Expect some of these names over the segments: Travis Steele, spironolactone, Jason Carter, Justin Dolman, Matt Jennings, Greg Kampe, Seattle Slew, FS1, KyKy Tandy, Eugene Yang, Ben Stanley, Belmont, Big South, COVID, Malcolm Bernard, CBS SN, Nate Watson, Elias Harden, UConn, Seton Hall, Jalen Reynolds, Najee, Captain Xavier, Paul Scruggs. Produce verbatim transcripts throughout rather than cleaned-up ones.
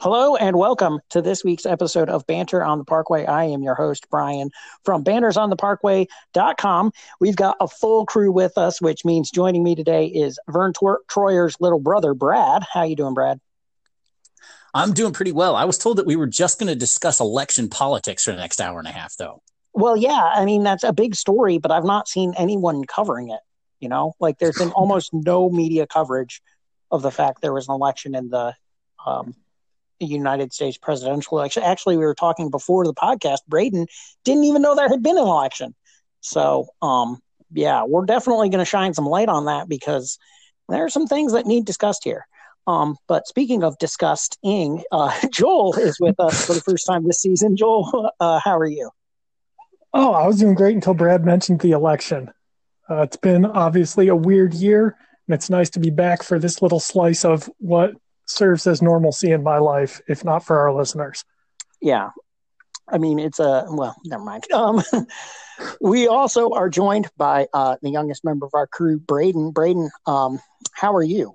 Hello and welcome to this week's episode of Banter on the Parkway. I am your host, Brian, from banters on the parkway dot com. We've got a full crew with us, which means joining me today is Vern Troyer's little brother, Brad. How you doing, Brad? I'm doing pretty well. I was told that we were just going to discuss election politics for the next hour and a half, though. Well, yeah, I mean, that's a big story, but I've not seen anyone covering it, you know? Like, there's been almost no media coverage of the fact there was an election in the um, United States presidential election. Actually, we were talking before the podcast, Braden didn't even know there had been an election. So, um, yeah, we're definitely going to shine some light on that because there are some things that need discussed here. Um, but speaking of disgusting, uh, Joel is with us for the first time this season. Joel, uh, how are you? Oh, I was doing great until Brad mentioned the election. Uh, it's been obviously a weird year, and it's nice to be back for this little slice of what serves as normalcy in my life, if not for our listeners. Yeah. I mean, it's a, well, never mind. Um, we also are joined by uh, the youngest member of our crew, Braden. Braden, um, how are you?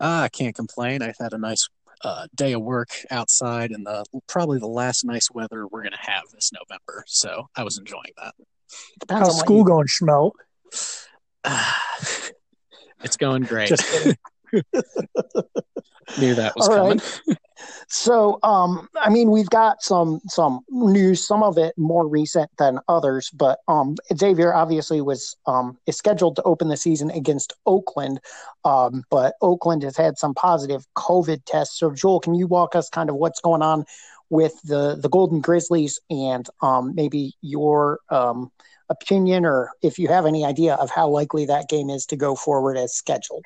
Uh, I can't complain. I've had a nice Uh, day of work outside and the probably the last nice weather we're going to have this November. So I was enjoying that. How's school you... going, Schmelt? Uh, it's going great. Just kidding. Knew that was all coming. Right. So, um, I mean, we've got some some news, some of it more recent than others, but um, Xavier obviously was um, is scheduled to open the season against Oakland, um, but Oakland has had some positive COVID tests. So, Joel, can you walk us kind of what's going on with the, the Golden Grizzlies and um, maybe your um, opinion or if you have any idea of how likely that game is to go forward as scheduled?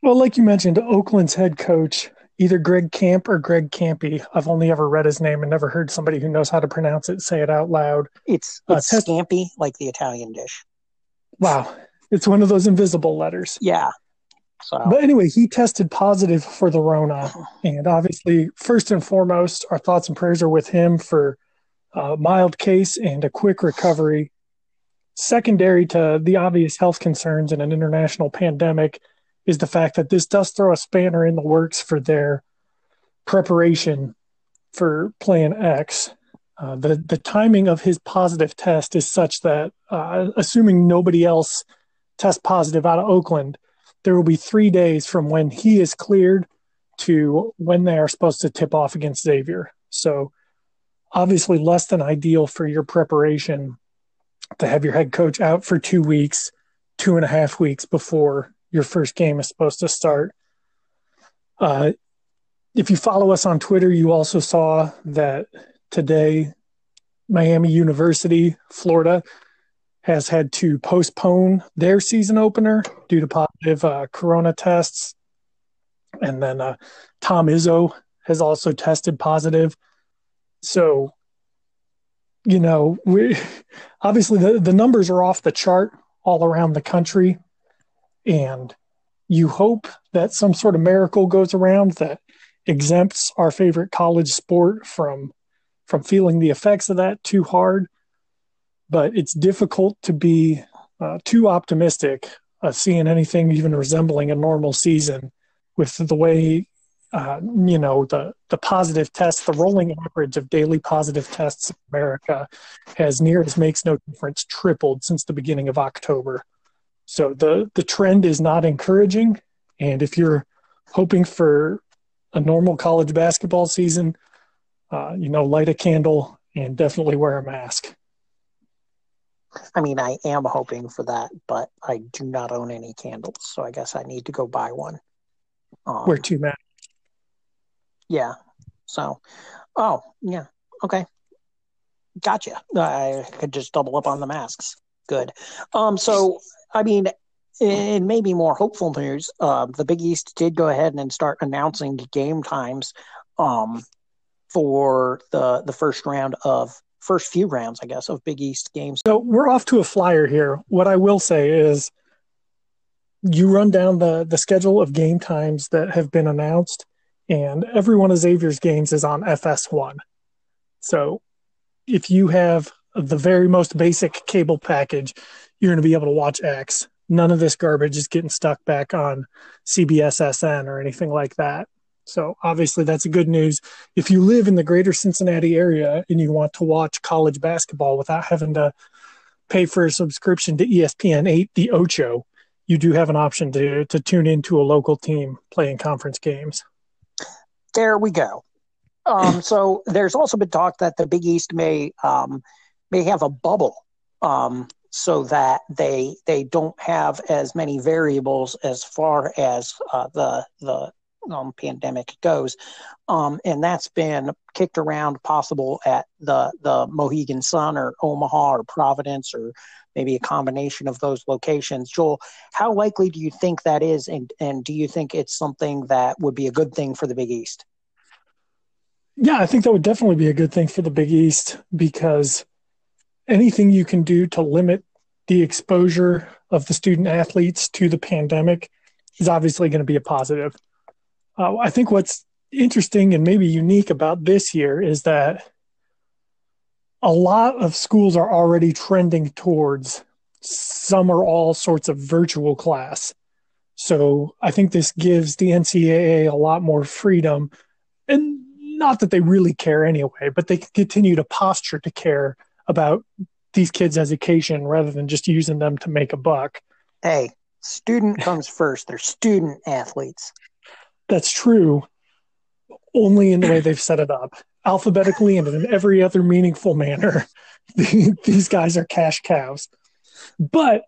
Well, like you mentioned, Oakland's head coach, either Greg Kampe or Greg Kampe. I've only ever read his name and never heard somebody who knows how to pronounce it say it out loud. It's, it's uh, test- scampi, like the Italian dish. Wow. It's one of those invisible letters. Yeah. So. But anyway, he tested positive for the Rona. And obviously, first and foremost, our thoughts and prayers are with him for a mild case and a quick recovery. Secondary to the obvious health concerns in an international pandemic is the fact that this does throw a spanner in the works for their preparation for Plan X. Uh, the, the timing of his positive test is such that, uh, assuming nobody else tests positive out of Oakland, there will be three days from when he is cleared to when they are supposed to tip off against Xavier. So obviously less than ideal for your preparation to have your head coach out for two weeks, two and a half weeks before your first game is supposed to start. Uh, if you follow us on Twitter, you also saw that today Miami University, Florida, has had to postpone their season opener due to positive uh, corona tests. And then uh, Tom Izzo has also tested positive. So, you know, we obviously the, the numbers are off the chart all around the country. And you hope that some sort of miracle goes around that exempts our favorite college sport from from feeling the effects of that too hard. But it's difficult to be uh, too optimistic of seeing anything even resembling a normal season with the way, uh, you know, the, the positive tests, the rolling average of daily positive tests in America has near as makes no difference tripled since the beginning of October. So the, the trend is not encouraging, and if you're hoping for a normal college basketball season, uh, you know, light a candle and definitely wear a mask. I mean, I am hoping for that, but I do not own any candles, so I guess I need to go buy one. Um, wear two masks. Yeah. So, oh, yeah, okay. Gotcha. I could just double up on the masks. Good. Um. So... I mean, and maybe more hopeful news, uh, the Big East did go ahead and start announcing game times um, for the the first round of first few rounds, I guess, of Big East games. So we're off to a flyer here. What I will say is you run down the, the schedule of game times that have been announced, and every one of Xavier's games is on F S one. So if you have the very most basic cable package, you're going to be able to watch X. None of this garbage is getting stuck back on C B S S N or anything like that. So obviously that's good news. If you live in the greater Cincinnati area and you want to watch college basketball without having to pay for a subscription to E S P N eight, the Ocho, you do have an option to to tune into a local team playing conference games. There we go. Um, so there's also been talk that the Big East may um, may have a bubble um, so that they they don't have as many variables as far as uh, the the um, pandemic goes, um, and that's been kicked around possible at the the Mohegan Sun or Omaha or Providence or maybe a combination of those locations. Joel, how likely do you think that is, and, and do you think it's something that would be a good thing for the Big East? Yeah, I think that would definitely be a good thing for the Big East, because anything you can do to limit the exposure of the student athletes to the pandemic is obviously going to be a positive. Uh, I think what's interesting and maybe unique about this year is that a lot of schools are already trending towards some or all sorts of virtual class. So I think this gives the N C double A a lot more freedom, and not that they really care anyway, but they can continue to posture to care about these kids' education rather than just using them to make a buck. Hey, student comes first. They're student athletes. That's true, only in the way they've set it up. Alphabetically and in every other meaningful manner, these guys are cash cows. But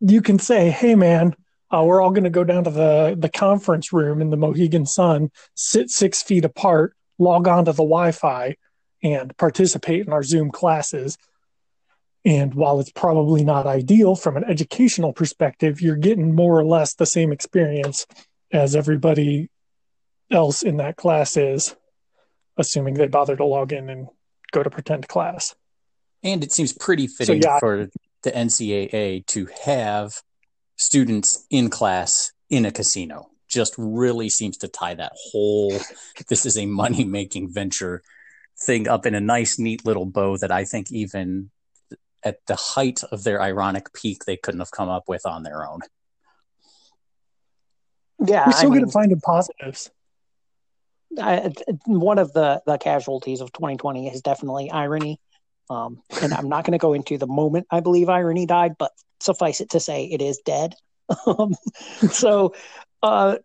you can say, hey, man, uh, we're all going to go down to the, the conference room in the Mohegan Sun, sit six feet apart, log on to the Wi-Fi, and participate in our Zoom classes. And while it's probably not ideal from an educational perspective, you're getting more or less the same experience as everybody else in that class is, assuming they bother to log in and go to pretend class. And it seems pretty fitting so, yeah, for the N C double A to have students in class in a casino. Just really seems to tie that whole, this is a money-making venture thing up in a nice, neat little bow that I think even at the height of their ironic peak, they couldn't have come up with on their own. Yeah, we're still going to find the positives. I, one of the, the casualties of twenty twenty is definitely irony. Um, and I'm not going to go into the moment I believe irony died, but suffice it to say it is dead. um, so, uh,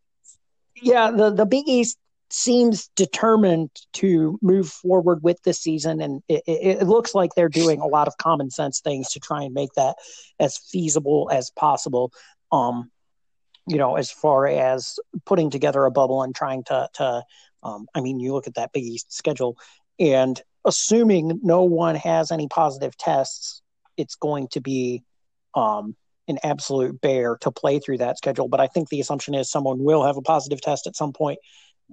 yeah, the, the Big East seems determined to move forward with this season. And it, it, it looks like they're doing a lot of common sense things to try and make that as feasible as possible. Um, you know, as far as putting together a bubble and trying to, to um, I mean, you look at that Big East schedule, and assuming no one has any positive tests, it's going to be um, an absolute bear to play through that schedule. But I think the assumption is someone will have a positive test at some point,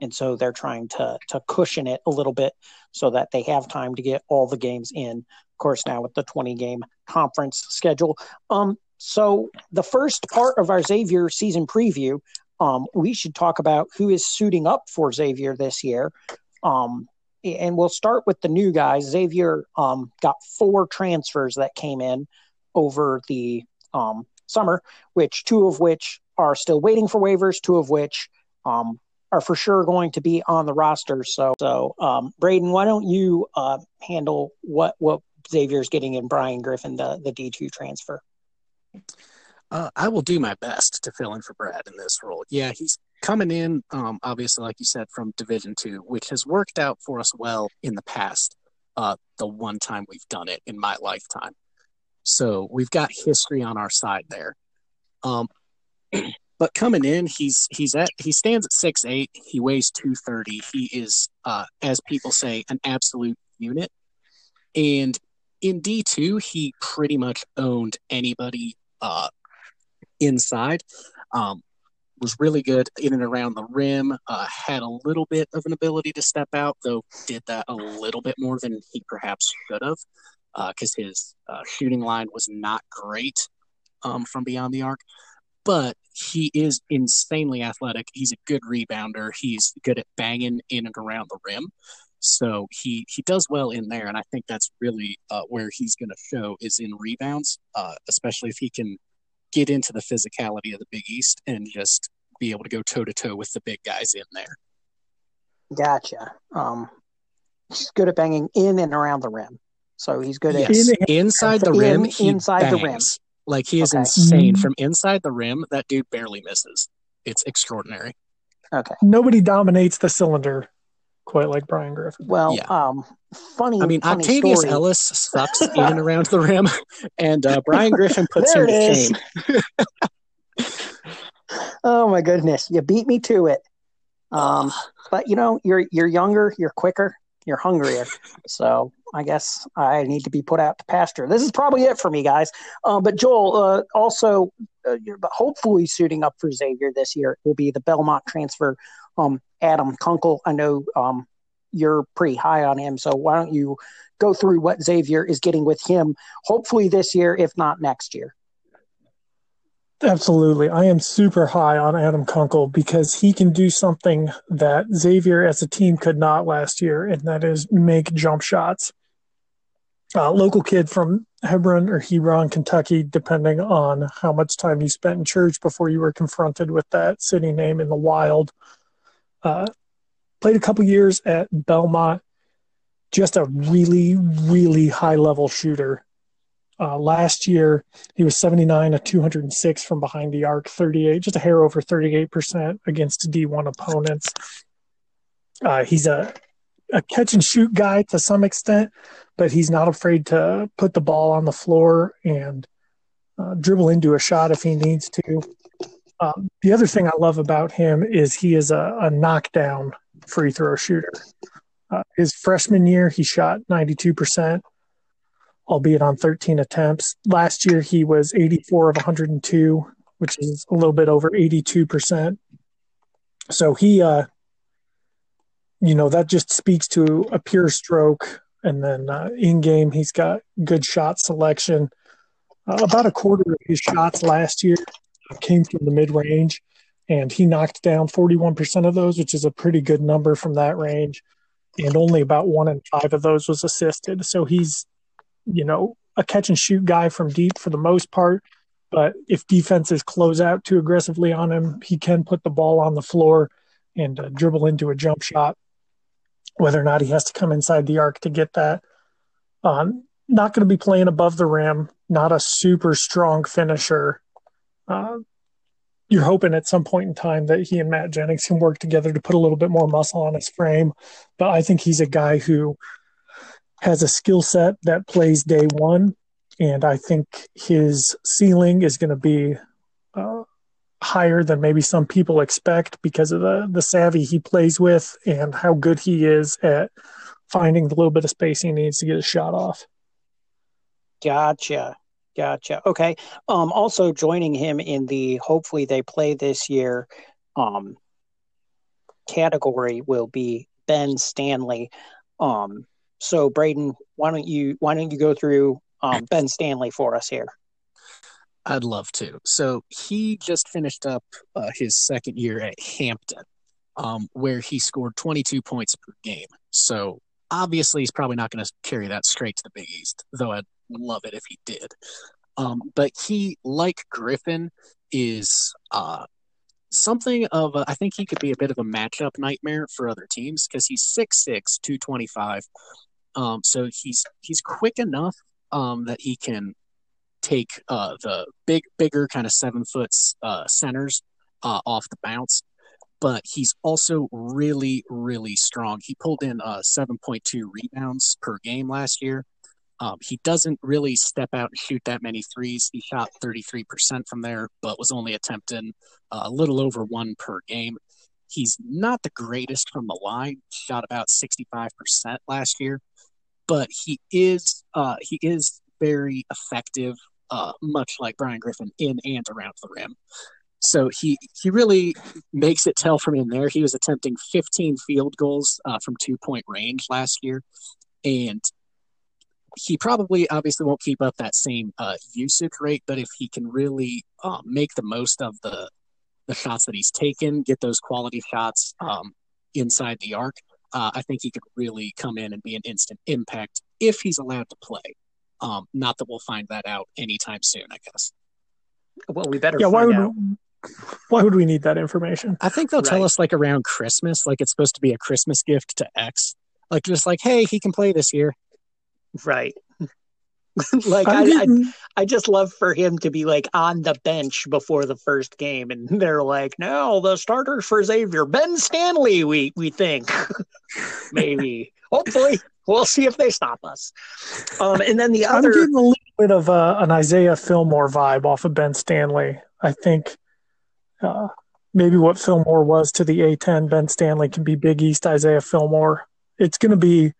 and so they're trying to to cushion it a little bit so that they have time to get all the games in. Of course, now with the twenty-game conference schedule. Um, So the first part of our Xavier season preview, um, we should talk about who is suiting up for Xavier this year. Um, and we'll start with the new guys. Xavier um, got four transfers that came in over the um, summer, which two of which are still waiting for waivers, two of which um, are for sure going to be on the roster. So, so um, Braden, why don't you uh, handle what, what Xavier's getting in Brian Griffin, the, the D two transfer? Uh, I will do my best to fill in for Brad in this role. Yeah, he's coming in, um, obviously, like you said, from Division two, which has worked out for us well in the past, uh, the one time we've done it in my lifetime. So we've got history on our side there. Um, but coming in, he's he's at he stands at six eight. He weighs two thirty. He is, uh, as people say, an absolute unit. And in D two, he pretty much owned anybody Uh, inside, um, was really good in and around the rim, uh, had a little bit of an ability to step out, though did that a little bit more than he perhaps should have, because uh, his uh, shooting line was not great um, from beyond the arc. But he is insanely athletic. He's a good rebounder. He's good at banging in and around the rim. So he, he does well in there, and I think that's really uh, where he's going to show is in rebounds, uh, especially if he can get into the physicality of the Big East and just be able to go toe-to-toe with the big guys in there. Gotcha. Um, he's good at banging in and around the rim. So he's good at yes. in, inside the in, rim. He inside bangs. the rim, like he is okay. insane from inside the rim. That dude barely misses. It's extraordinary. Okay. Nobody dominates the cylinder quite like Brian Griffin. Well, yeah. um, funny. I mean, funny Octavius story. Ellis sucks in and around the rim, and uh, Brian Griffin puts him to shame. Oh my goodness! You beat me to it. Um, but you know, you're you're younger, you're quicker, you're hungrier, so. I guess I need to be put out to pasture. This is probably it for me, guys. Uh, but Joel, uh, also, uh, hopefully suiting up for Xavier this year will be the Belmont transfer, um, Adam Kunkel. I know um, you're pretty high on him, so why don't you go through what Xavier is getting with him, hopefully this year, if not next year. Absolutely. I am super high on Adam Kunkel because he can do something that Xavier as a team could not last year, and that is make jump shots. Uh, local kid from Hebron or Hebron, Kentucky, depending on how much time you spent in church before you were confronted with that city name in the wild. Uh, played a couple years at Belmont. Just a really, really high-level shooter. Uh, last year, he was seventy-nine of two hundred six from behind the arc, thirty-eight, just a hair over thirty-eight percent against D one opponents. Uh, he's a, a catch-and-shoot guy to some extent, but he's not afraid to put the ball on the floor and uh, dribble into a shot if he needs to. Um, the other thing I love about him is he is a, a knockdown free-throw shooter. Uh, his freshman year, he shot ninety-two percent. Albeit on thirteen attempts. Last year, he was eighty-four of one hundred two, which is a little bit over eighty-two percent. So he, uh, you know, that just speaks to a pure stroke. And then uh, in-game, he's got good shot selection. Uh, about a quarter of his shots last year came from the mid-range, and he knocked down forty-one percent of those, which is a pretty good number from that range. And only about one in five of those was assisted. So he's, you know, a catch and shoot guy from deep for the most part, but if defenses close out too aggressively on him, he can put the ball on the floor and uh, dribble into a jump shot, whether or not he has to come inside the arc to get that. Um, not going to be playing above the rim, not a super strong finisher. Uh, you're hoping at some point in time that he and Matt Jennings can work together to put a little bit more muscle on his frame, but I think he's a guy who has a skill set that plays day one, and I think his ceiling is going to be uh, higher than maybe some people expect because of the, the savvy he plays with and how good he is at finding the little bit of space he needs to get a shot off. Gotcha. Gotcha. Okay. Um, also joining him in the hopefully they play this year um, category will be Ben Stanley. Um So, Braden, why don't you why don't you go through um, Ben Stanley for us here? I'd love to. So he just finished up uh, his second year at Hampton, um, where he scored twenty-two points per game. So obviously he's probably not going to carry that straight to the Big East, though I'd love it if he did. Um, but he, like Griffin, is uh, something of a, I think he could be a bit of a matchup nightmare for other teams because he's six six, two twenty-five. Um, so he's he's quick enough um, that he can take uh, the big, bigger kind of seven foot uh, centers uh, off the bounce. But he's also really, really strong. He pulled in uh, seven point two rebounds per game last year. Um, he doesn't really step out and shoot that many threes. He shot thirty-three percent from there, but was only attempting uh, a little over one per game. He's not the greatest from the line. Shot about sixty-five percent last year. But he is uh, he is very effective, uh, much like Brian Griffin, in and around the rim. So he, he really makes it tell from in there. He was attempting fifteen field goals uh, from two-point range last year. And he probably obviously won't keep up that same uh, usage rate, but if he can really uh, make the most of the, the shots that he's taken, get those quality shots um, inside the arc, uh, I think he could really come in and be an instant impact if he's allowed to play. Um, not that we'll find that out anytime soon, I guess. Well, we better yeah, find why would out. We- Why would we need that information? I think they'll right. tell us like around Christmas, like it's supposed to be a Christmas gift to X. Like just like, hey, he can play this year. Right. Like I, I, I just love for him to be like on the bench before the first game. And they're like, no, the starters for Xavier, Ben Stanley, we, we think. Maybe. Hopefully. We'll see if they stop us. Um, and then the other. I'm getting a little bit of a, an Isaiah Fillmore vibe off of Ben Stanley. I think. Uh, maybe what Fillmore was to the A ten, Ben Stanley can be Big East Isaiah Fillmore. It's going to be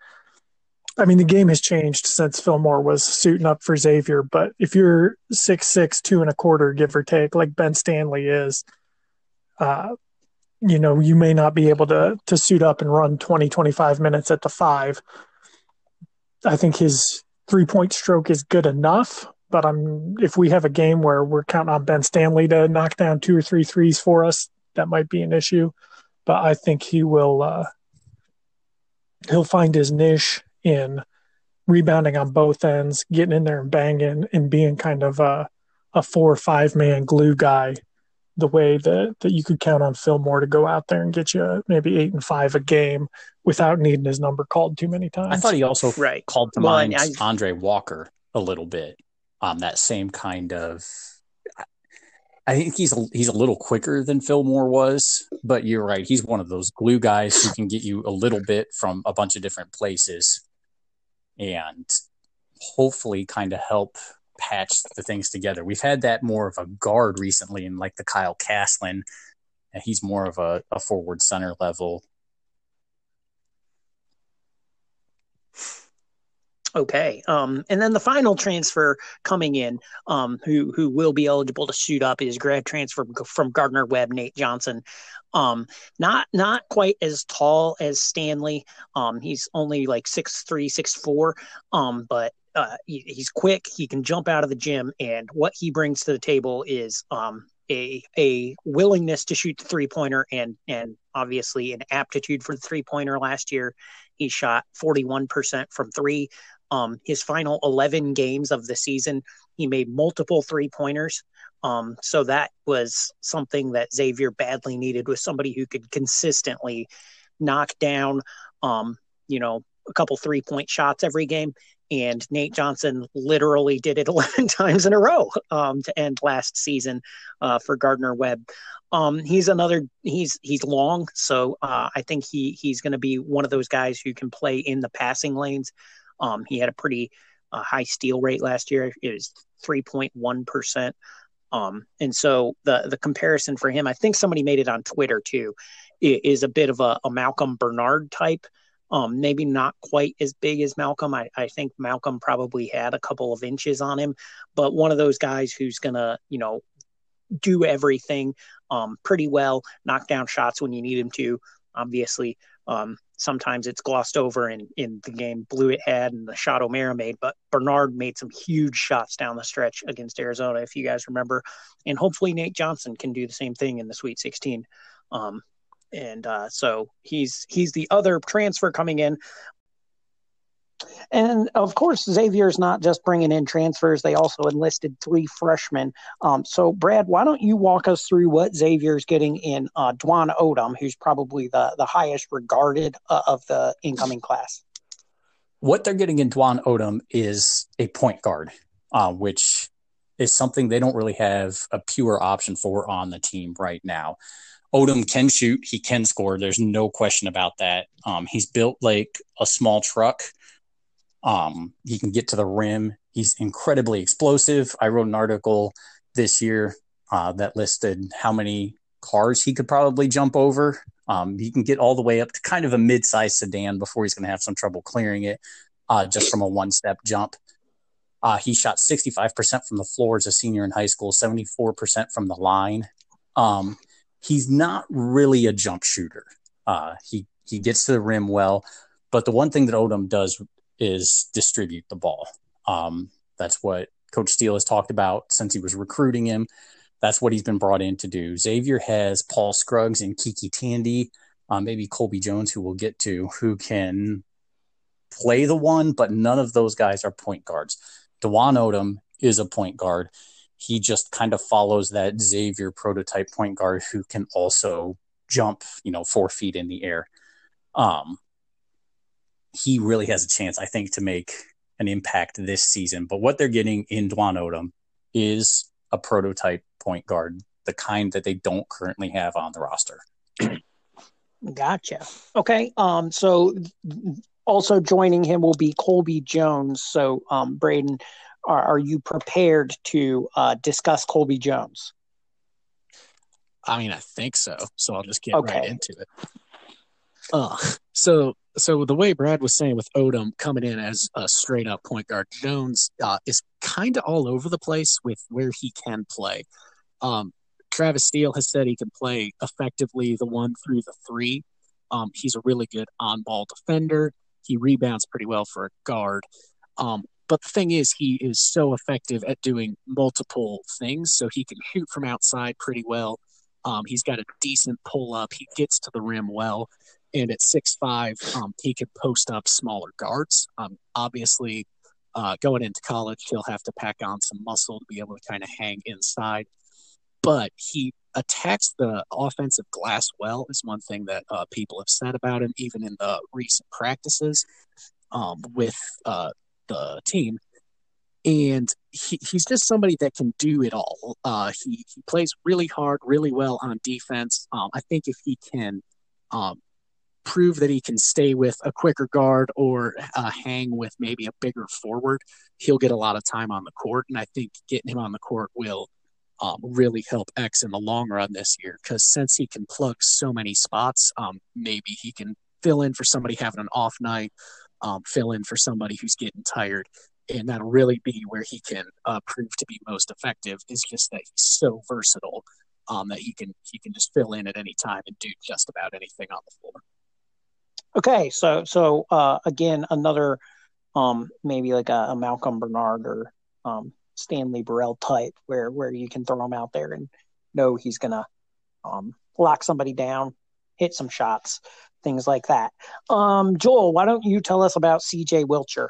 – I mean, the game has changed since Fillmore was suiting up for Xavier, but if you're six six, two and a quarter, give or take, like Ben Stanley is, uh, you know, you may not be able to to suit up and run twenty, twenty-five minutes at the five. I think his three-point stroke is good enough. But I'm, if we have a game where we're counting on Ben Stanley to knock down two or three threes for us, that might be an issue. But I think he will uh, he'll find his niche in rebounding on both ends, getting in there and banging, and being kind of a, a four or five-man glue guy the way that, that you could count on Fillmore to go out there and get you maybe eight and five a game without needing his number called too many times. I thought he also right. called to well, mind I, Andre Walker a little bit. Um, that same kind of, I think he's a, he's a little quicker than Fillmore was, but you're right. He's one of those glue guys who can get you a little bit from a bunch of different places and hopefully kind of help patch the things together. We've had that more of a guard recently in like the Kyle Castlin, and he's more of a, a forward center level. Okay. Um, and then the final transfer coming in um, who who will be eligible to suit up is grad transfer from Gardner-Webb, Nate Johnson. Um, not not quite as tall as Stanley. Um, he's only like six three, six four, um, but uh, he, he's quick. He can jump out of the gym, and what he brings to the table is um, a a willingness to shoot the three-pointer and and obviously an aptitude for the three-pointer. Last year, he shot forty-one percent from three. Um, his final eleven games of the season, he made multiple three-pointers. Um, so that was something that Xavier badly needed, was somebody who could consistently knock down, um, you know, a couple three-point shots every game. And Nate Johnson literally did it eleven times in a row um, to end last season uh, for Gardner-Webb. Um, he's another he's he's long, so uh, I think he he's going to be one of those guys who can play in the passing lanes. Um, he had a pretty uh, high steal rate last year. It was three point one percent. Um, and so the, the comparison for him, I think somebody made it on Twitter too, is a bit of a, a Malcolm Bernard type. Um, maybe not quite as big as Malcolm. I, I think Malcolm probably had a couple of inches on him, but one of those guys who's going to, you know, do everything um, pretty well, knock down shots when you need him to, obviously. Um, sometimes it's glossed over in, in the game Blewett had and the shot O'Mara made, but Bernard made some huge shots down the stretch against Arizona, if you guys remember. And hopefully Nate Johnson can do the same thing in the Sweet sixteen. Um, and uh, so he's he's the other transfer coming in. And, of course, Xavier's not just bringing in transfers. They also enlisted three freshmen. Um, so, Brad, why don't you walk us through what Xavier's getting in uh, Dwan Odom, who's probably the, the highest regarded uh, of the incoming class? What they're getting in Dwan Odom is a point guard, uh, which is something they don't really have a pure option for on the team right now. Odom can shoot. He can score. There's no question about that. Um, he's built like a small truck. Um, he can get to the rim. He's incredibly explosive. I wrote an article this year uh, that listed how many cars he could probably jump over. Um, he can get all the way up to kind of a mid-sized sedan before he's going to have some trouble clearing it uh, just from a one-step jump. Uh, he shot sixty-five percent from the floor as a senior in high school, seventy-four percent from the line. Um, he's not really a jump shooter. Uh, he, he gets to the rim well, but the one thing that Odom does is distribute the ball. Um, that's what Coach Steele has talked about since he was recruiting him. That's what he's been brought in to do. Xavier has Paul Scruggs and KyKy Tandy um, maybe Colby Jones, who we'll get to, who can play the one, but none of those guys are point guards. Dwan Odom is a point guard. He just kind of follows that Xavier prototype point guard who can also jump, you know, four feet in the air. Um, he really has a chance, I think, to make an impact this season. But what they're getting in Dwan Odom is a prototype point guard, the kind that they don't currently have on the roster. Gotcha. Okay. Um, so also joining him will be Colby Jones. So, um, Braden, Are, are you prepared to uh, discuss Colby Jones? I mean, I think so. So I'll just get okay. right into it. Uh, so, so the way Brad was saying with Odom coming in as a straight up point guard, Jones uh, is kind of all over the place with where he can play. Um, Travis Steele has said he can play effectively the one through the three. Um, he's a really good on ball defender. He rebounds pretty well for a guard. Um, But the thing is, he is so effective at doing multiple things. So he can shoot from outside pretty well. Um, he's got a decent pull up. He gets to the rim well. And at six five, um, he can post up smaller guards. Um, obviously, uh, going into college, he'll have to pack on some muscle to be able to kind of hang inside. But he attacks the offensive glass well is one thing that uh, people have said about him, even in the recent practices um, with uh, – the team, and he, he's just somebody that can do it all. Uh, he, he plays really hard, really well on defense. Um, I think if he can um, prove that he can stay with a quicker guard or uh, hang with maybe a bigger forward, he'll get a lot of time on the court, and I think getting him on the court will um, really help X in the long run this year, because since he can plug so many spots, um, maybe he can fill in for somebody having an off night, Um, fill in for somebody who's getting tired, and that'll really be where he can uh, prove to be most effective. Is just that he's so versatile um, that he can he can just fill in at any time and do just about anything on the floor. Okay, so so uh, again, another um, maybe like a, a Malcolm Bernard or um, Stanley Burrell type, where where you can throw him out there and know he's gonna um, lock somebody down, hit some shots, things like that. Um, Joel, why don't you tell us about C J Wilcher?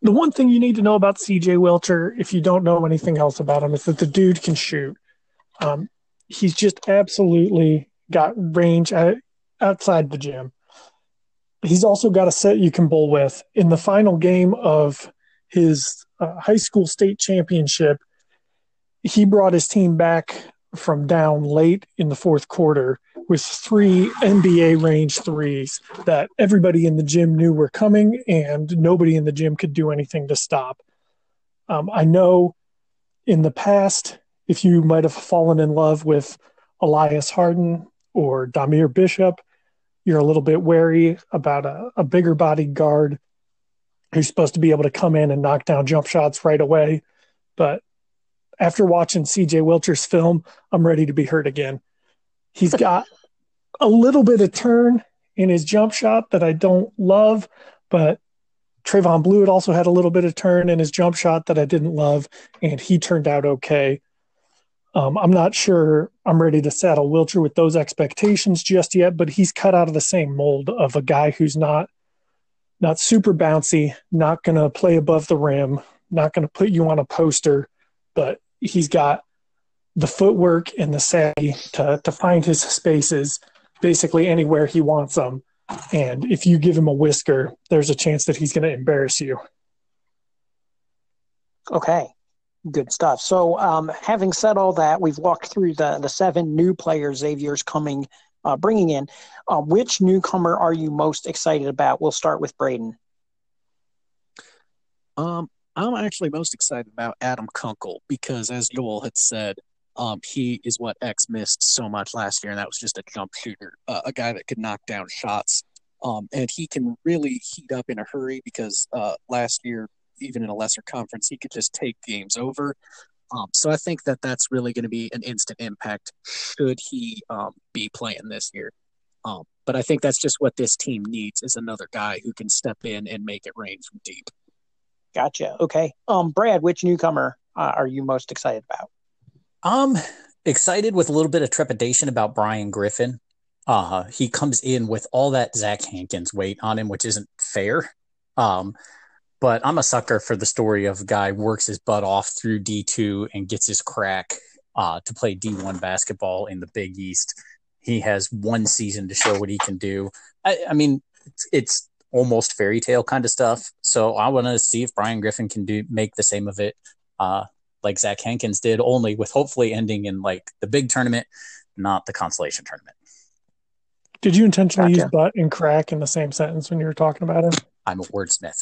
The one thing you need to know about C J Wilcher, if you don't know anything else about him, is that the dude can shoot. Um, he's just absolutely got range at, outside the gym. He's also got a set you can bowl with. In the final game of his uh, high school state championship, he brought his team back from down late in the fourth quarter with three N B A range threes that everybody in the gym knew were coming, and nobody in the gym could do anything to stop. Um, I know in the past, if you might have fallen in love with Elias Harden or Dahmir Bishop, you're a little bit wary about a, a bigger bodied guard who's supposed to be able to come in and knock down jump shots right away. But after watching C J Wilcher's film, I'm ready to be hurt again. He's got a little bit of turn in his jump shot that I don't love, but Trayvon Blewett also had a little bit of turn in his jump shot that I didn't love, and he turned out okay. Um, I'm not sure I'm ready to saddle Wilcher with those expectations just yet, but he's cut out of the same mold of a guy who's not, not super bouncy, not going to play above the rim, not going to put you on a poster, but he's got the footwork and the savvy to, to find his spaces basically anywhere he wants them. And if you give him a whisker, there's a chance that he's going to embarrass you. Okay, good stuff. So um, having said all that, we've walked through the, the seven new players Xavier's coming, uh, bringing in. Uh, which newcomer are you most excited about? We'll start with Braden. Um, I'm actually most excited about Adam Kunkel because, as Joel had said, Um, he is what X missed so much last year, and that was just a jump shooter, uh, a guy that could knock down shots. Um, and he can really heat up in a hurry because uh, last year, even in a lesser conference, he could just take games over. Um, so I think that that's really going to be an instant impact should he um, be playing this year. Um, but I think that's just what this team needs is another guy who can step in and make it rain from deep. Gotcha. Okay. Um, Brad, which newcomer uh, are you most excited about? I'm excited with a little bit of trepidation about Brian Griffin. Uh, he comes in with all that Zach Hankins weight on him, which isn't fair. Um, but I'm a sucker for the story of a guy works his butt off through D two and gets his crack uh, to play D one basketball in the Big East. He has one season to show what he can do. I, I mean, it's, it's almost fairy tale kind of stuff. So I want to see if Brian Griffin can do make the same of it, uh, like Zach Hankins did, only with hopefully ending in like the big tournament, not the consolation tournament. Did you intentionally gotcha. use butt and crack in the same sentence when you were talking about him? I'm a wordsmith.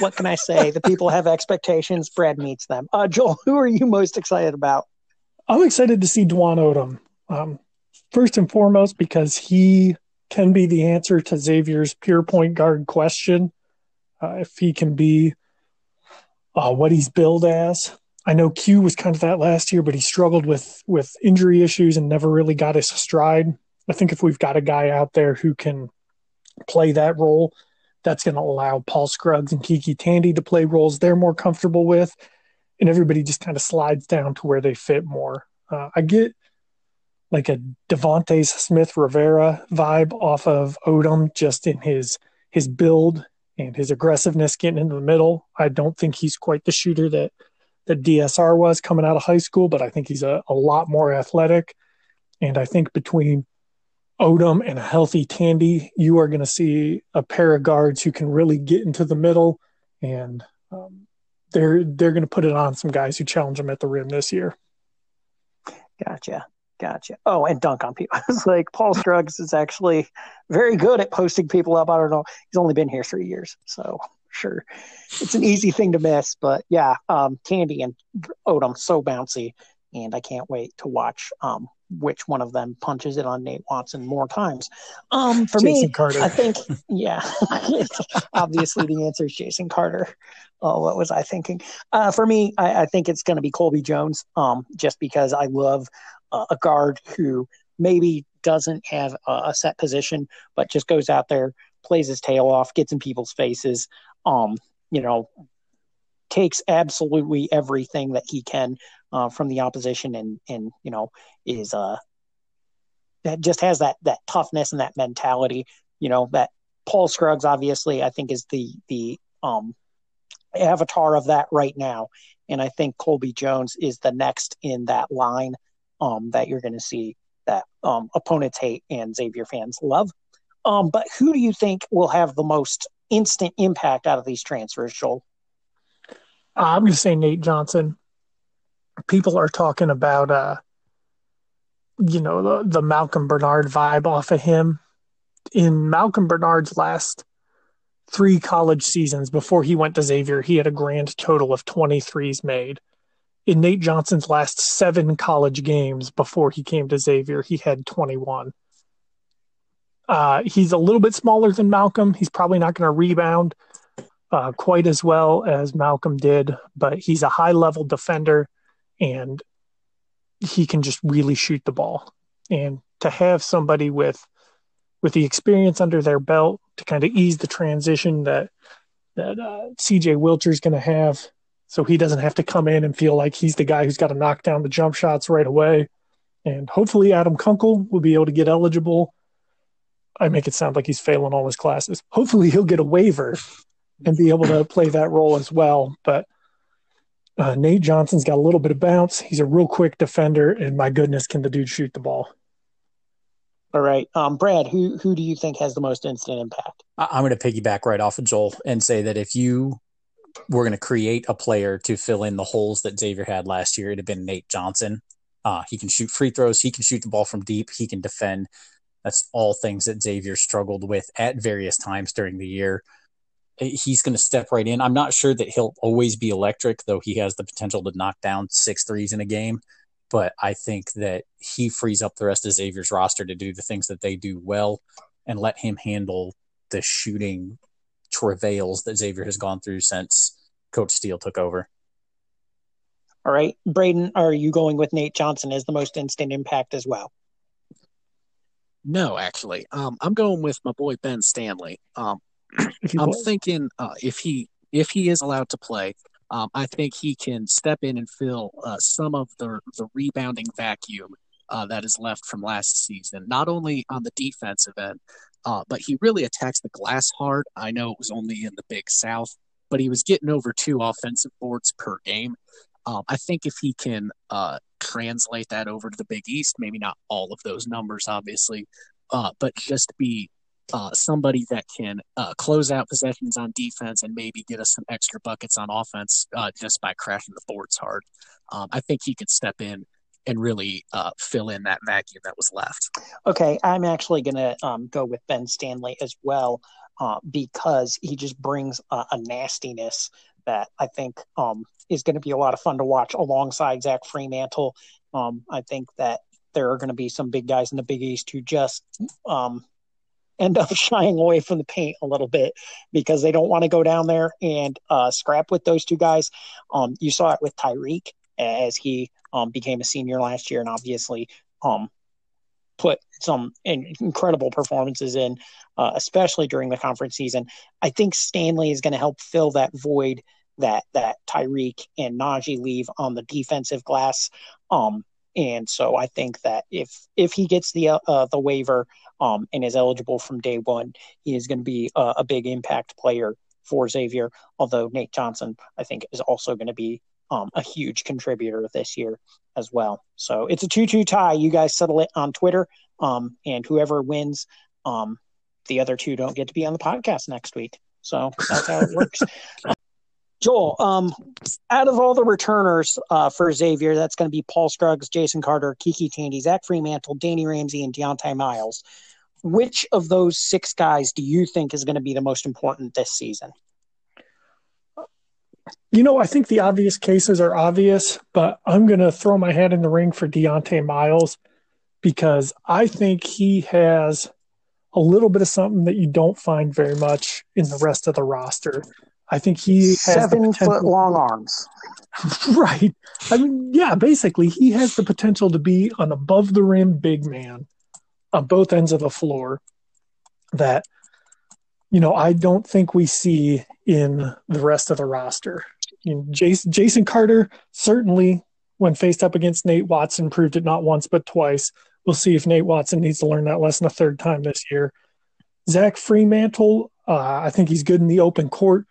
What can I say? The people have expectations. Brad meets them. Uh, Joel, who are you most excited about? I'm excited to see Dwan Odom. Um, first and foremost, because he can be the answer to Xavier's pure point guard question. Uh, if he can be uh, what he's billed as. I know Q was kind of that last year, but he struggled with, with injury issues and never really got his stride. I think if we've got a guy out there who can play that role, that's going to allow Paul Scruggs and KyKy Tandy to play roles they're more comfortable with. And everybody just kind of slides down to where they fit more. Uh, I get like a Devontae Smith-Rivera vibe off of Odom, just in his his build and his aggressiveness getting into the middle. I don't think he's quite the shooter that, that D S R was coming out of high school, but I think he's a, a lot more athletic. And I think between Odom and a healthy Tandy, you are going to see a pair of guards who can really get into the middle, and um, they're they're going to put it on some guys who challenge them at the rim this year. Gotcha. Gotcha. Oh, and dunk on people. It's like Paul Scruggs is actually very good at posting people up. I don't know. He's only been here three years, so sure, it's an easy thing to miss. But yeah, um, Tandy and Odom, so bouncy, and I can't wait to watch um, which one of them punches it on Nate Watson more times. Um, for Jason me, Carter. I think, yeah, obviously the answer is Jason Carter. Oh, what was I thinking? Uh, for me, I, I think it's going to be Colby Jones, um, just because I love uh, a guard who maybe doesn't have a, a set position, but just goes out there, plays his tail off, gets in people's faces, um, you know, takes absolutely everything that he can uh, from the opposition, and, and, you know, is uh, that just has that, that toughness and that mentality, you know, that Paul Scruggs obviously I think is the, the um, avatar of that right now. And I think Colby Jones is the next in that line um, that you're going to see that um, opponents hate and Xavier fans love. Um, but who do you think will have the most instant impact out of these transfers, Joel? I'm going to say Nate Johnson. People are talking about, uh, you know, the, the Malcolm Bernard vibe off of him. In Malcolm Bernard's last three college seasons before he went to Xavier, he had a grand total of twenty-threes made. In Nate Johnson's last seven college games before he came to Xavier, he had twenty-one. Uh, he's a little bit smaller than Malcolm. He's probably not going to rebound uh, quite as well as Malcolm did, but he's a high-level defender, and he can just really shoot the ball. And to have somebody with with the experience under their belt to kind of ease the transition that that uh, C J Wilcher is going to have, so he doesn't have to come in and feel like he's the guy who's got to knock down the jump shots right away. And hopefully Adam Kunkel will be able to get eligible. I make it sound like he's failing all his classes. Hopefully he'll get a waiver and be able to play that role as well. But uh, Nate Johnson's got a little bit of bounce. He's a real quick defender, and my goodness, can the dude shoot the ball. All right. Um, Brad, who who do you think has the most instant impact? I'm going to piggyback right off of Joel and say that if you were going to create a player to fill in the holes that Xavier had last year, it'd have been Nate Johnson. Uh, he can shoot free throws. He can shoot the ball from deep. He can defend. That's all things that Xavier struggled with at various times during the year. He's going to step right in. I'm not sure that he'll always be electric, though he has the potential to knock down six threes in a game. But I think that he frees up the rest of Xavier's roster to do the things that they do well and let him handle the shooting travails that Xavier has gone through since Coach Steele took over. All right. Braden, are you going with Nate Johnson as the most instant impact as well? No, actually, um, I'm going with my boy Ben Stanley. Um, I'm thinking uh, if he if he is allowed to play, um, I think he can step in and fill uh, some of the the rebounding vacuum uh, that is left from last season, not only on the defensive end, uh, but he really attacks the glass hard. I know it was only in the Big South, but he was getting over two offensive boards per game. Um, I think if he can uh, translate that over to the Big East, maybe not all of those numbers, obviously, uh, but just be uh, somebody that can uh, close out possessions on defense and maybe get us some extra buckets on offense uh, just by crashing the boards hard. Um, I think he could step in and really uh, fill in that vacuum that was left. Okay, I'm actually going to um, go with Ben Stanley as well uh, because he just brings uh, a nastiness that I think um, is going to be a lot of fun to watch alongside Zach Fremantle. Um, I think that there are going to be some big guys in the Big East who just um, end up shying away from the paint a little bit because they don't want to go down there and uh, scrap with those two guys. Um, you saw it with Tyrique as he um, became a senior last year and obviously um, put some incredible performances in, uh, especially during the conference season. I think Stanley is going to help fill that void that that Tyrique and Najee leave on the defensive glass. Um, and so I think that if if he gets the uh, the waiver um, and is eligible from day one, he is going to be a, a big impact player for Xavier, although Nate Johnson, I think, is also going to be Um, a huge contributor this year as well. So it's a two two tie. You guys settle it on Twitter, um, and whoever wins, um, the other two don't get to be on the podcast next week. So that's how it works. Joel, um, out of all the returners uh, for Xavier, that's going to be Paul Scruggs, Jason Carter, KyKy Tandy, Zach Fremantle, Danny Ramsey, and Deontay Miles. Which of those six guys do you think is going to be the most important this season? You know, I think the obvious cases are obvious, but I'm going to throw my hat in the ring for Deontay Miles because I think he has a little bit of something that you don't find very much in the rest of the roster. I think he has seven-foot-long arms. Right. I mean, yeah, basically, he has the potential to be an above-the-rim big man on both ends of the floor that, you know, I don't think we see in the rest of the roster. You know, Jason, Jason Carter, certainly when faced up against Nate Watson, proved it not once but twice. We'll see if Nate Watson needs to learn that lesson a third time this year. Zach Fremantle, uh, I think he's good in the open court,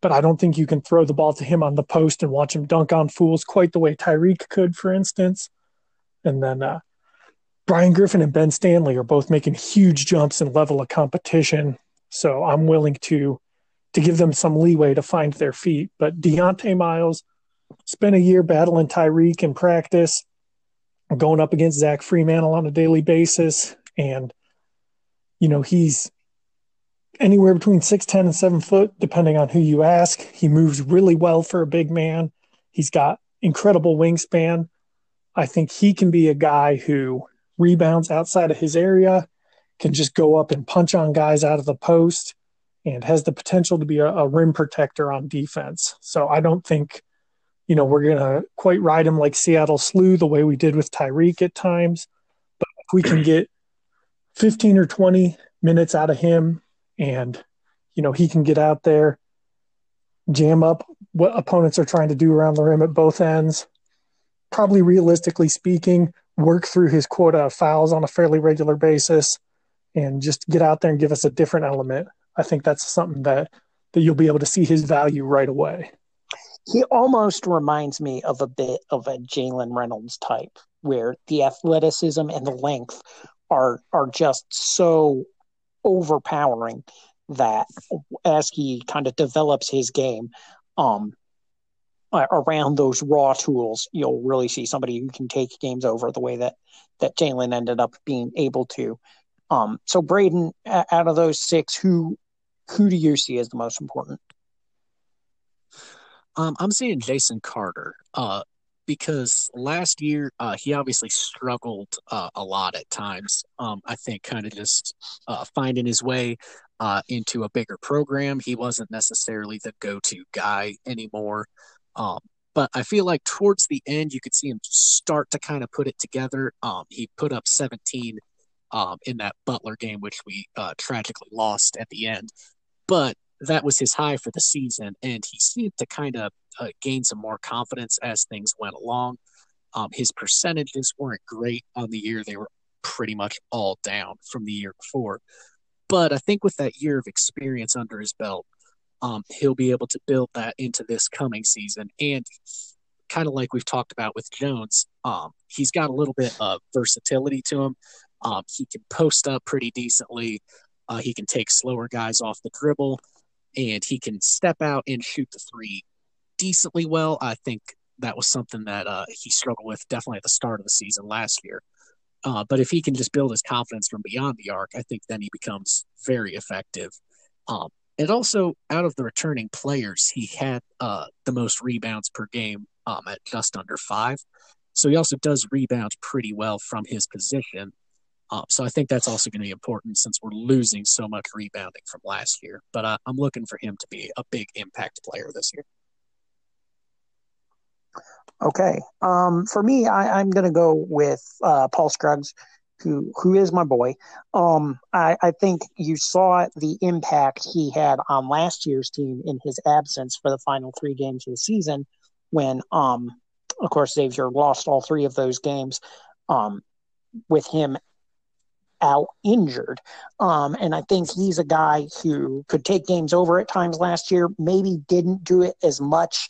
but I don't think you can throw the ball to him on the post and watch him dunk on fools quite the way Tyrique could, for instance. And then uh, Brian Griffin and Ben Stanley are both making huge jumps in level of competition, so I'm willing to to give them some leeway to find their feet. But Deontay Miles spent a year battling Tyrique in practice, going up against Zach Fremantle on a daily basis. And, you know, he's anywhere between six ten and seven foot, depending on who you ask. He moves really well for a big man. He's got incredible wingspan. I think he can be a guy who rebounds outside of his area, can just go up and punch on guys out of the post, and has the potential to be a, a rim protector on defense. So I don't think, you know, we're going to quite ride him like Seattle Slew the way we did with Tyrique at times. But if we can get fifteen or twenty minutes out of him and, you know, he can get out there, jam up what opponents are trying to do around the rim at both ends, probably realistically speaking, work through his quota of fouls on a fairly regular basis and just get out there and give us a different element. I think that's something that, that you'll be able to see his value right away. He almost reminds me of a bit of a Jalen Reynolds type where the athleticism and the length are, are just so overpowering that as he kind of develops his game um, around those raw tools, you'll really see somebody who can take games over the way that, that Jalen ended up being able to. Um, so Braden, out of those six, who who do you see as the most important? Um, I'm seeing Jason Carter uh, because last year uh, he obviously struggled uh, a lot at times. Um, I think kind of just uh, finding his way uh, into a bigger program. He wasn't necessarily the go-to guy anymore. Um, But I feel like towards the end, you could see him start to kind of put it together. Um, he put up seventeen Um, in that Butler game, which we uh, tragically lost at the end. But that was his high for the season, and he seemed to kind of uh, gain some more confidence as things went along. Um, his percentages weren't great on the year. They were pretty much all down from the year before. But I think with that year of experience under his belt, um, he'll be able to build that into this coming season. And kind of like we've talked about with Jones, um, he's got a little bit of versatility to him. Um, he can post up pretty decently. Uh, he can take slower guys off the dribble, and he can step out and shoot the three decently well. I think that was something that uh, he struggled with definitely at the start of the season last year. Uh, but if he can just build his confidence from beyond the arc, I think then he becomes very effective. Um, and also, out of the returning players, he had uh, the most rebounds per game um, at just under five. So he also does rebound pretty well from his position. Um, so I think that's also going to be important since we're losing so much rebounding from last year. But uh, I'm looking for him to be a big impact player this year. Okay. Um, for me, I, I'm going to go with uh, Paul Scruggs, who who is my boy. Um, I, I think you saw the impact he had on last year's team in his absence for the final three games of the season when, um, of course, Xavier lost all three of those games um, with him out injured. Um, and I think he's a guy who could take games over at times last year, maybe didn't do it as much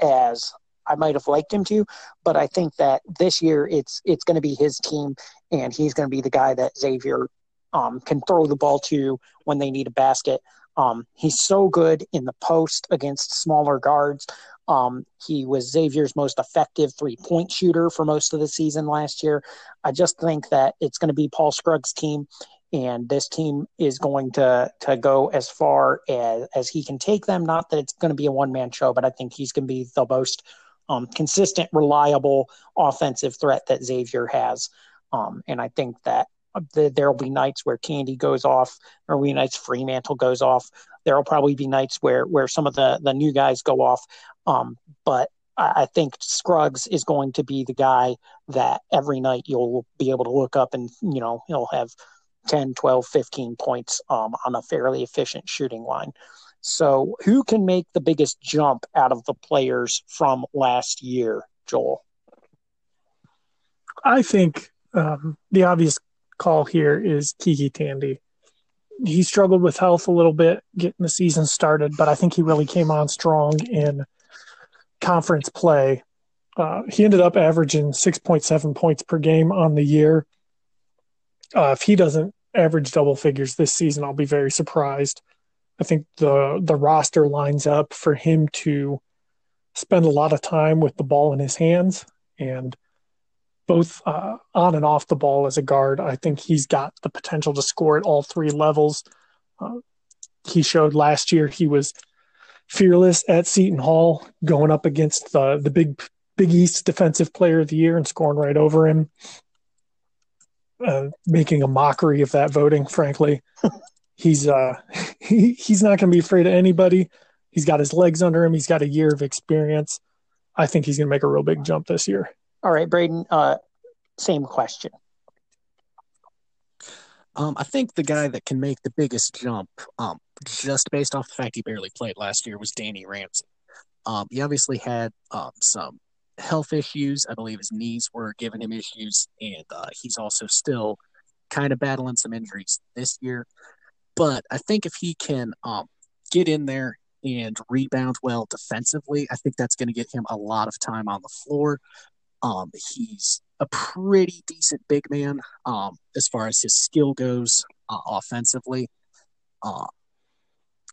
as I might have liked him to, but I think that this year it's it's going to be his team, and he's going to be the guy that Xavier um, can throw the ball to when they need a basket. Um, he's so good in the post against smaller guards. Um, he was Xavier's most effective three-point shooter for most of the season last year. I just think that it's going to be Paul Scruggs' team, and this team is going to to go as far as, as he can take them. Not that it's going to be a one-man show, but I think he's going to be the most Um, consistent, reliable offensive threat that Xavier has. Um, and I think that th- there'll be nights where Tandy goes off, or there'll be nights Fremantle goes off. There'll probably be nights where, where some of the, the new guys go off. Um, but I, I think Scruggs is going to be the guy that every night you'll be able to look up and, you know, he'll have ten, twelve, fifteen points um, on a fairly efficient shooting line. So who can make the biggest jump out of the players from last year, Joel? I think um, the obvious call here is KyKy Tandy. He struggled with health a little bit getting the season started, but I think he really came on strong in conference play. Uh, he ended up averaging six point seven points per game on the year. Uh, if he doesn't average double figures this season, I'll be very surprised. I think the the roster lines up for him to spend a lot of time with the ball in his hands, and both uh, on and off the ball as a guard. I think he's got the potential to score at all three levels. Uh, he showed last year he was fearless at Seton Hall, going up against the the big Big East Defensive Player of the Year and scoring right over him, uh, making a mockery of that voting, frankly. He's uh he, he's not going to be afraid of anybody. He's got his legs under him. He's got a year of experience. I think he's going to make a real big jump this year. All right, Braden, uh, same question. Um, I think the guy that can make the biggest jump, um, just based off the fact he barely played last year, was Danny Ramsey. Um, he obviously had um, some health issues. I believe his knees were giving him issues, and uh, he's also still kind of battling some injuries this year. But I think if he can um, get in there and rebound well defensively, I think that's going to get him a lot of time on the floor. Um, he's a pretty decent big man um, as far as his skill goes uh, offensively. Uh,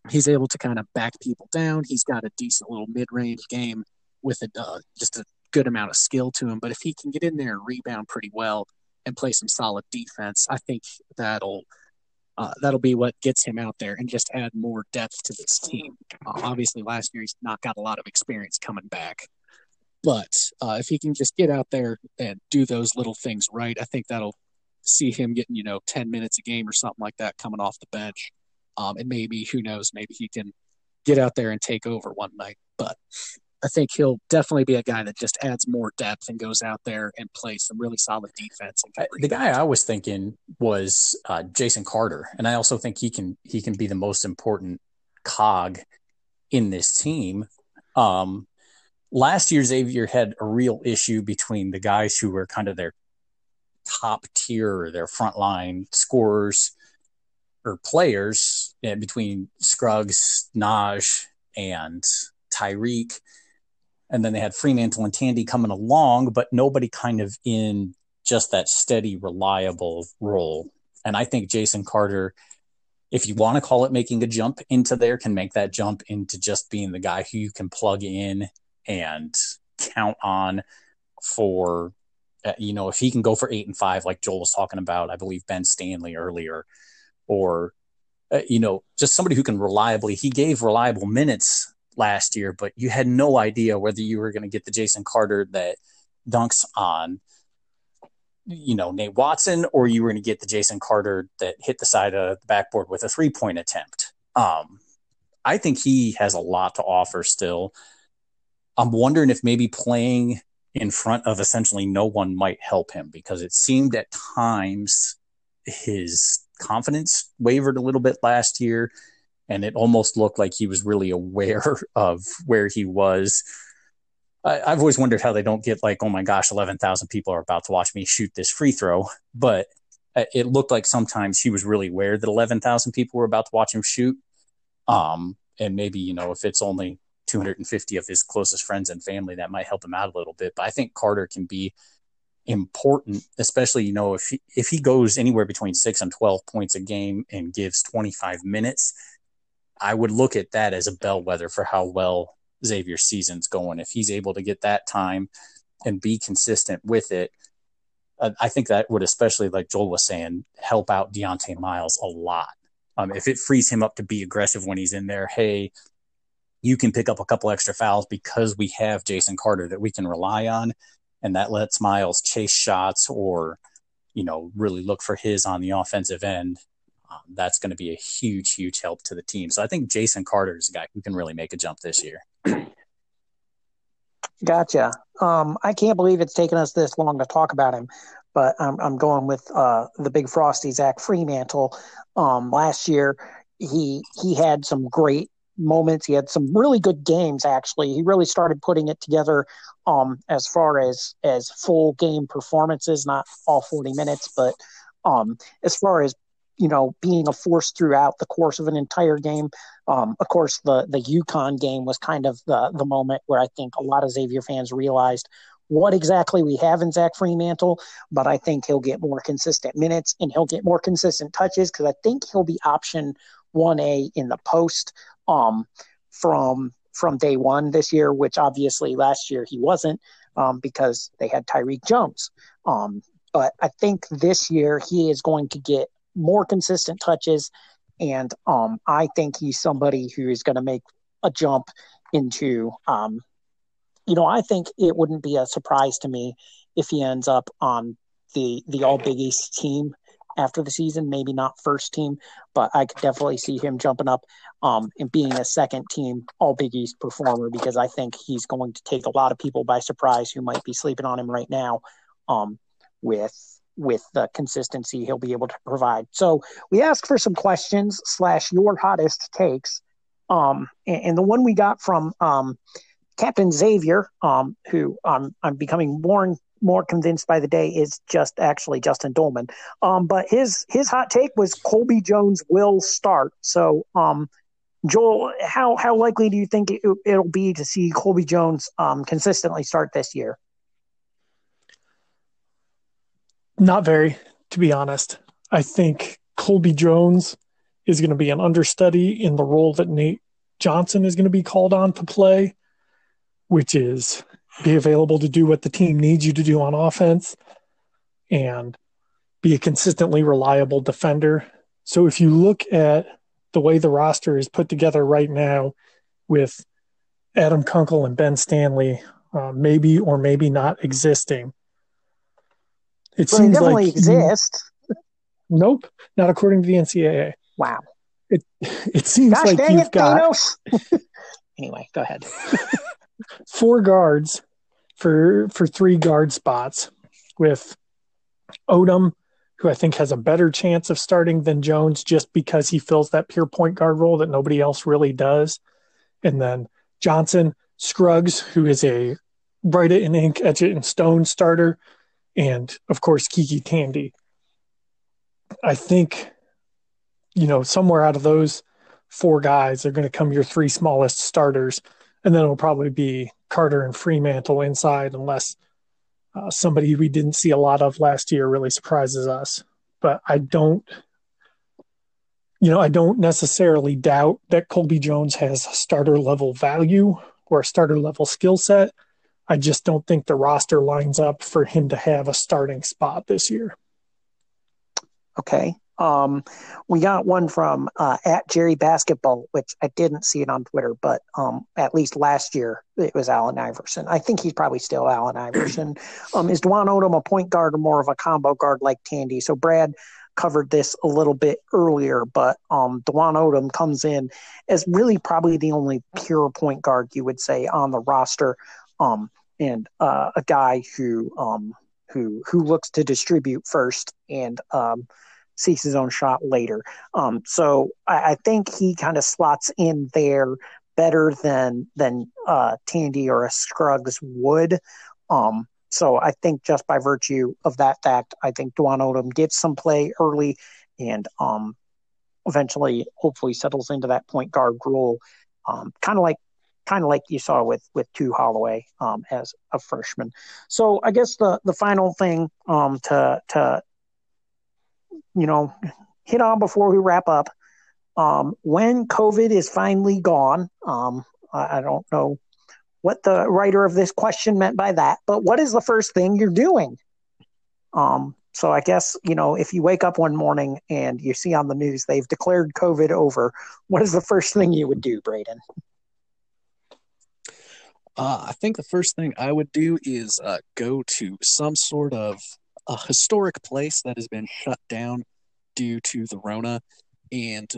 he's able to kind of back people down. He's got a decent little mid-range game with a, uh, just a good amount of skill to him. But if he can get in there and rebound pretty well and play some solid defense, I think that'll – Uh, that'll be what gets him out there and just add more depth to this team. Uh, obviously, last year he's not got a lot of experience coming back. But uh, if he can just get out there and do those little things right, I think that'll see him getting, you know, ten minutes a game or something like that coming off the bench. Um, and maybe, who knows, maybe he can get out there and take over one night. But I think he'll definitely be a guy that just adds more depth and goes out there and plays some really solid defense. And the guy I was thinking was uh, Jason Carter. And I also think he can, he can be the most important cog in this team. Um, last year, Xavier had a real issue between the guys who were kind of their top tier, their frontline scorers or players, you know, between Scruggs, Naj, and Tyrique. And then they had Fremantle and Tandy coming along, but nobody kind of in just that steady, reliable role. And I think Jason Carter, if you want to call it making a jump into there, can make that jump into just being the guy who you can plug in and count on for, uh, you know, if he can go for eight and five, like Joel was talking about, I believe Ben Stanley earlier, or, uh, you know, just somebody who can reliably, he gave reliable minutes last year, but you had no idea whether you were going to get the Jason Carter that dunks on, you know, Nate Watson, or you were going to get the Jason Carter that hit the side of the backboard with a three point attempt. Um, I think he has a lot to offer still. I'm wondering if maybe playing in front of essentially no one might help him, because it seemed at times his confidence wavered a little bit last year. And it almost looked like he was really aware of where he was. I, I've always wondered how they don't get like, oh my gosh, eleven thousand people are about to watch me shoot this free throw. But it looked like sometimes he was really aware that eleven thousand people were about to watch him shoot. Um, and maybe, you know, if it's only two hundred fifty of his closest friends and family, that might help him out a little bit. But I think Carter can be important, especially, you know, if he, if he goes anywhere between six and twelve points a game and gives twenty-five minutes, I would look at that as a bellwether for how well Xavier's season's going. If he's able to get that time and be consistent with it, I think that would, especially like Joel was saying, help out Deontay Miles a lot. Um, if it frees him up to be aggressive when he's in there, hey, you can pick up a couple extra fouls because we have Jason Carter that we can rely on. And that lets Miles chase shots or, you know, really look for his on the offensive end. Um, that's going to be a huge, huge help to the team. So I think Jason Carter is a guy who can really make a jump this year. Gotcha. Um, I can't believe it's taken us this long to talk about him, but I'm, I'm going with uh, the big frosty, Zach Fremantle. Um, last year, he he had some great moments. He had some really good games, actually. He really started putting it together um, as far as, as full game performances, not all forty minutes, but um, as far as you know, being a force throughout the course of an entire game. Um, of course, the the UConn game was kind of the the moment where I think a lot of Xavier fans realized what exactly we have in Zach Fremantle, but I think he'll get more consistent minutes and he'll get more consistent touches because I think he'll be option one A in the post um, from from day one this year, which obviously last year he wasn't um, because they had Tyrique Jones. Um, but I think this year he is going to get more consistent touches, and um, I think he's somebody who is going to make a jump into, um, you know, I think it wouldn't be a surprise to me if he ends up on the the All Big East team after the season, maybe not first team, but I could definitely see him jumping up um, and being a second team All Big East performer, because I think he's going to take a lot of people by surprise who might be sleeping on him right now um, with with the consistency he'll be able to provide. So we asked for some questions slash your hottest takes. Um, and, and the one we got from um, Captain Xavier, um, who um, I'm becoming more and more convinced by the day is just actually Justin Dolman. Um, but his, his hot take was Colby Jones will start. So um, Joel, how, how likely do you think it, it'll be to see Colby Jones um, consistently start this year? Not very, to be honest. I think Colby Jones is going to be an understudy in the role that Nate Johnson is going to be called on to play, which is be available to do what the team needs you to do on offense and be a consistently reliable defender. So if you look at the way the roster is put together right now with Adam Kunkel and Ben Stanley, uh, maybe or maybe not existing, It well, seems it like exist. You, nope, not according to the N C double A. Wow. It it seems Gosh, like dang you've it, got anyway. Go ahead. four guards for for three guard spots with Odom, who I think has a better chance of starting than Jones, just because he fills that pure point guard role that nobody else really does, and then Johnson, Scruggs, who is a write it in ink, etch it in stone starter, and of course KyKy Tandy. I think, you know, somewhere out of those four guys are going to come your three smallest starters, and then it'll probably be Carter and Fremantle inside, unless uh, somebody we didn't see a lot of last year really surprises us. But I don't, you know, I don't necessarily doubt that Colby Jones has starter level value or a starter level skill set. I just don't think the roster lines up for him to have a starting spot this year. Okay. Um, we got one from uh, at Jerry Basketball, which I didn't see it on Twitter, but um, at least last year it was Allen Iverson. I think he's probably still Allen Iverson. Um, is Dwan Odom a point guard or more of a combo guard like Tandy? So Brad covered this a little bit earlier, but um, Dwan Odom comes in as really probably the only pure point guard you would say on the roster, um, and uh, a guy who um, who who looks to distribute first and um, seeks his own shot later. Um, so I, I think he kind of slots in there better than than uh, Tandy or a Scruggs would. Um, so I think just by virtue of that fact, I think Dwan Odom gets some play early and um, eventually hopefully settles into that point guard role, um, kind of like kind of like you saw with, with Tu Holloway um, as a freshman. So I guess the, the final thing um, to to you know, hit on before we wrap up, um, when COVID is finally gone, um, I, I don't know what the writer of this question meant by that, but what is the first thing you're doing? Um, so I guess, you know, if you wake up one morning and you see on the news they've declared COVID over, what is the first thing you would do, Braden? Uh, I think the first thing I would do is uh, go to some sort of a historic place that has been shut down due to the Rona, and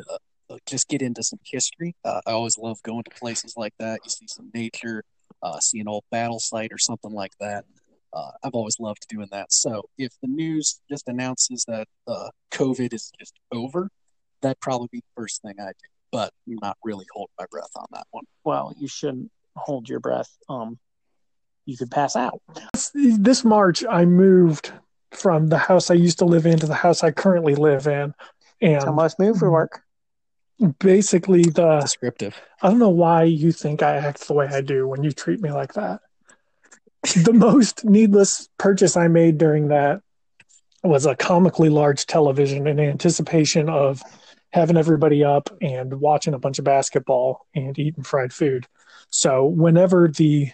uh, just get into some history. Uh, I always love going to places like that. You see some nature, uh, see an old battle site or something like that. Uh, I've always loved doing that. So if the news just announces that uh, COVID is just over, that'd probably be the first thing I do, but I'm not really holding my breath on that one. Well, you shouldn't hold your breath. Um, you could pass out. This March, I moved from the house I used to live in to the house I currently live in. And I must move for work. Basically the descriptive. I don't know why you think I act the way I do when you treat me like that. The most needless purchase I made during that was a comically large television in anticipation of having everybody up and watching a bunch of basketball and eating fried food. So whenever the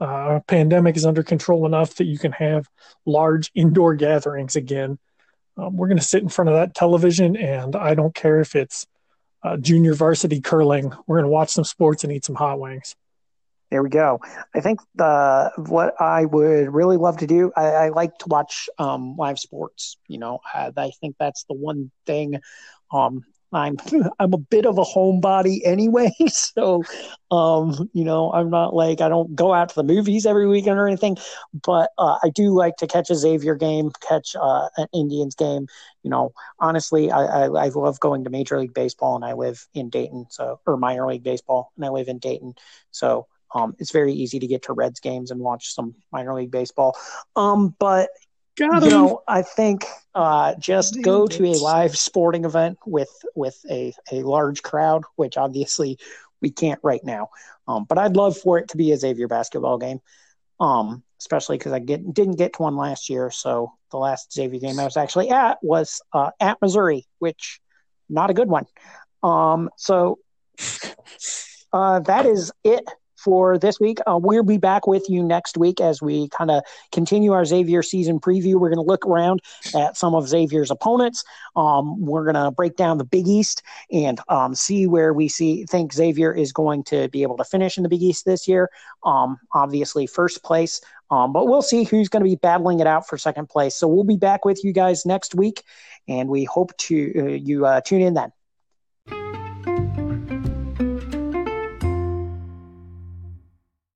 Uh, pandemic is under control enough that you can have large indoor gatherings again, Um, we're going to sit in front of that television, and I don't care if it's uh, junior varsity curling. We're going to watch some sports and eat some hot wings. There we go. I think the what I would really love to do, I, I like to watch um, live sports. You know, I, I think that's the one thing. Um, I'm I'm a bit of a homebody anyway, so um, you know I'm not like I don't go out to the movies every weekend or anything, but uh, I do like to catch a Xavier game, catch uh, an Indians game. You know, honestly, I, I I love going to Major League Baseball, and I live in Dayton, so or minor league baseball, and I live in Dayton, so um, it's very easy to get to Reds games and watch some minor league baseball. Um, but. Got you him. know, I think uh, just Damn go it. to a live sporting event with with a, a large crowd, which obviously we can't right now. Um, but I'd love for it to be a Xavier basketball game, um, especially because I get, didn't get to one last year. So the last Xavier game I was actually at was uh, at Missouri, which not a good one. Um, so uh, that is it for this week. Uh, we'll be back with you next week as we kind of continue our Xavier season preview. We're going to look around at some of Xavier's opponents. Um, we're going to break down the Big East and um, see where we see think Xavier is going to be able to finish in the Big East this year. Um, obviously, first place, um, but we'll see who's going to be battling it out for second place. So we'll be back with you guys next week, and we hope to uh, you uh, tune in then.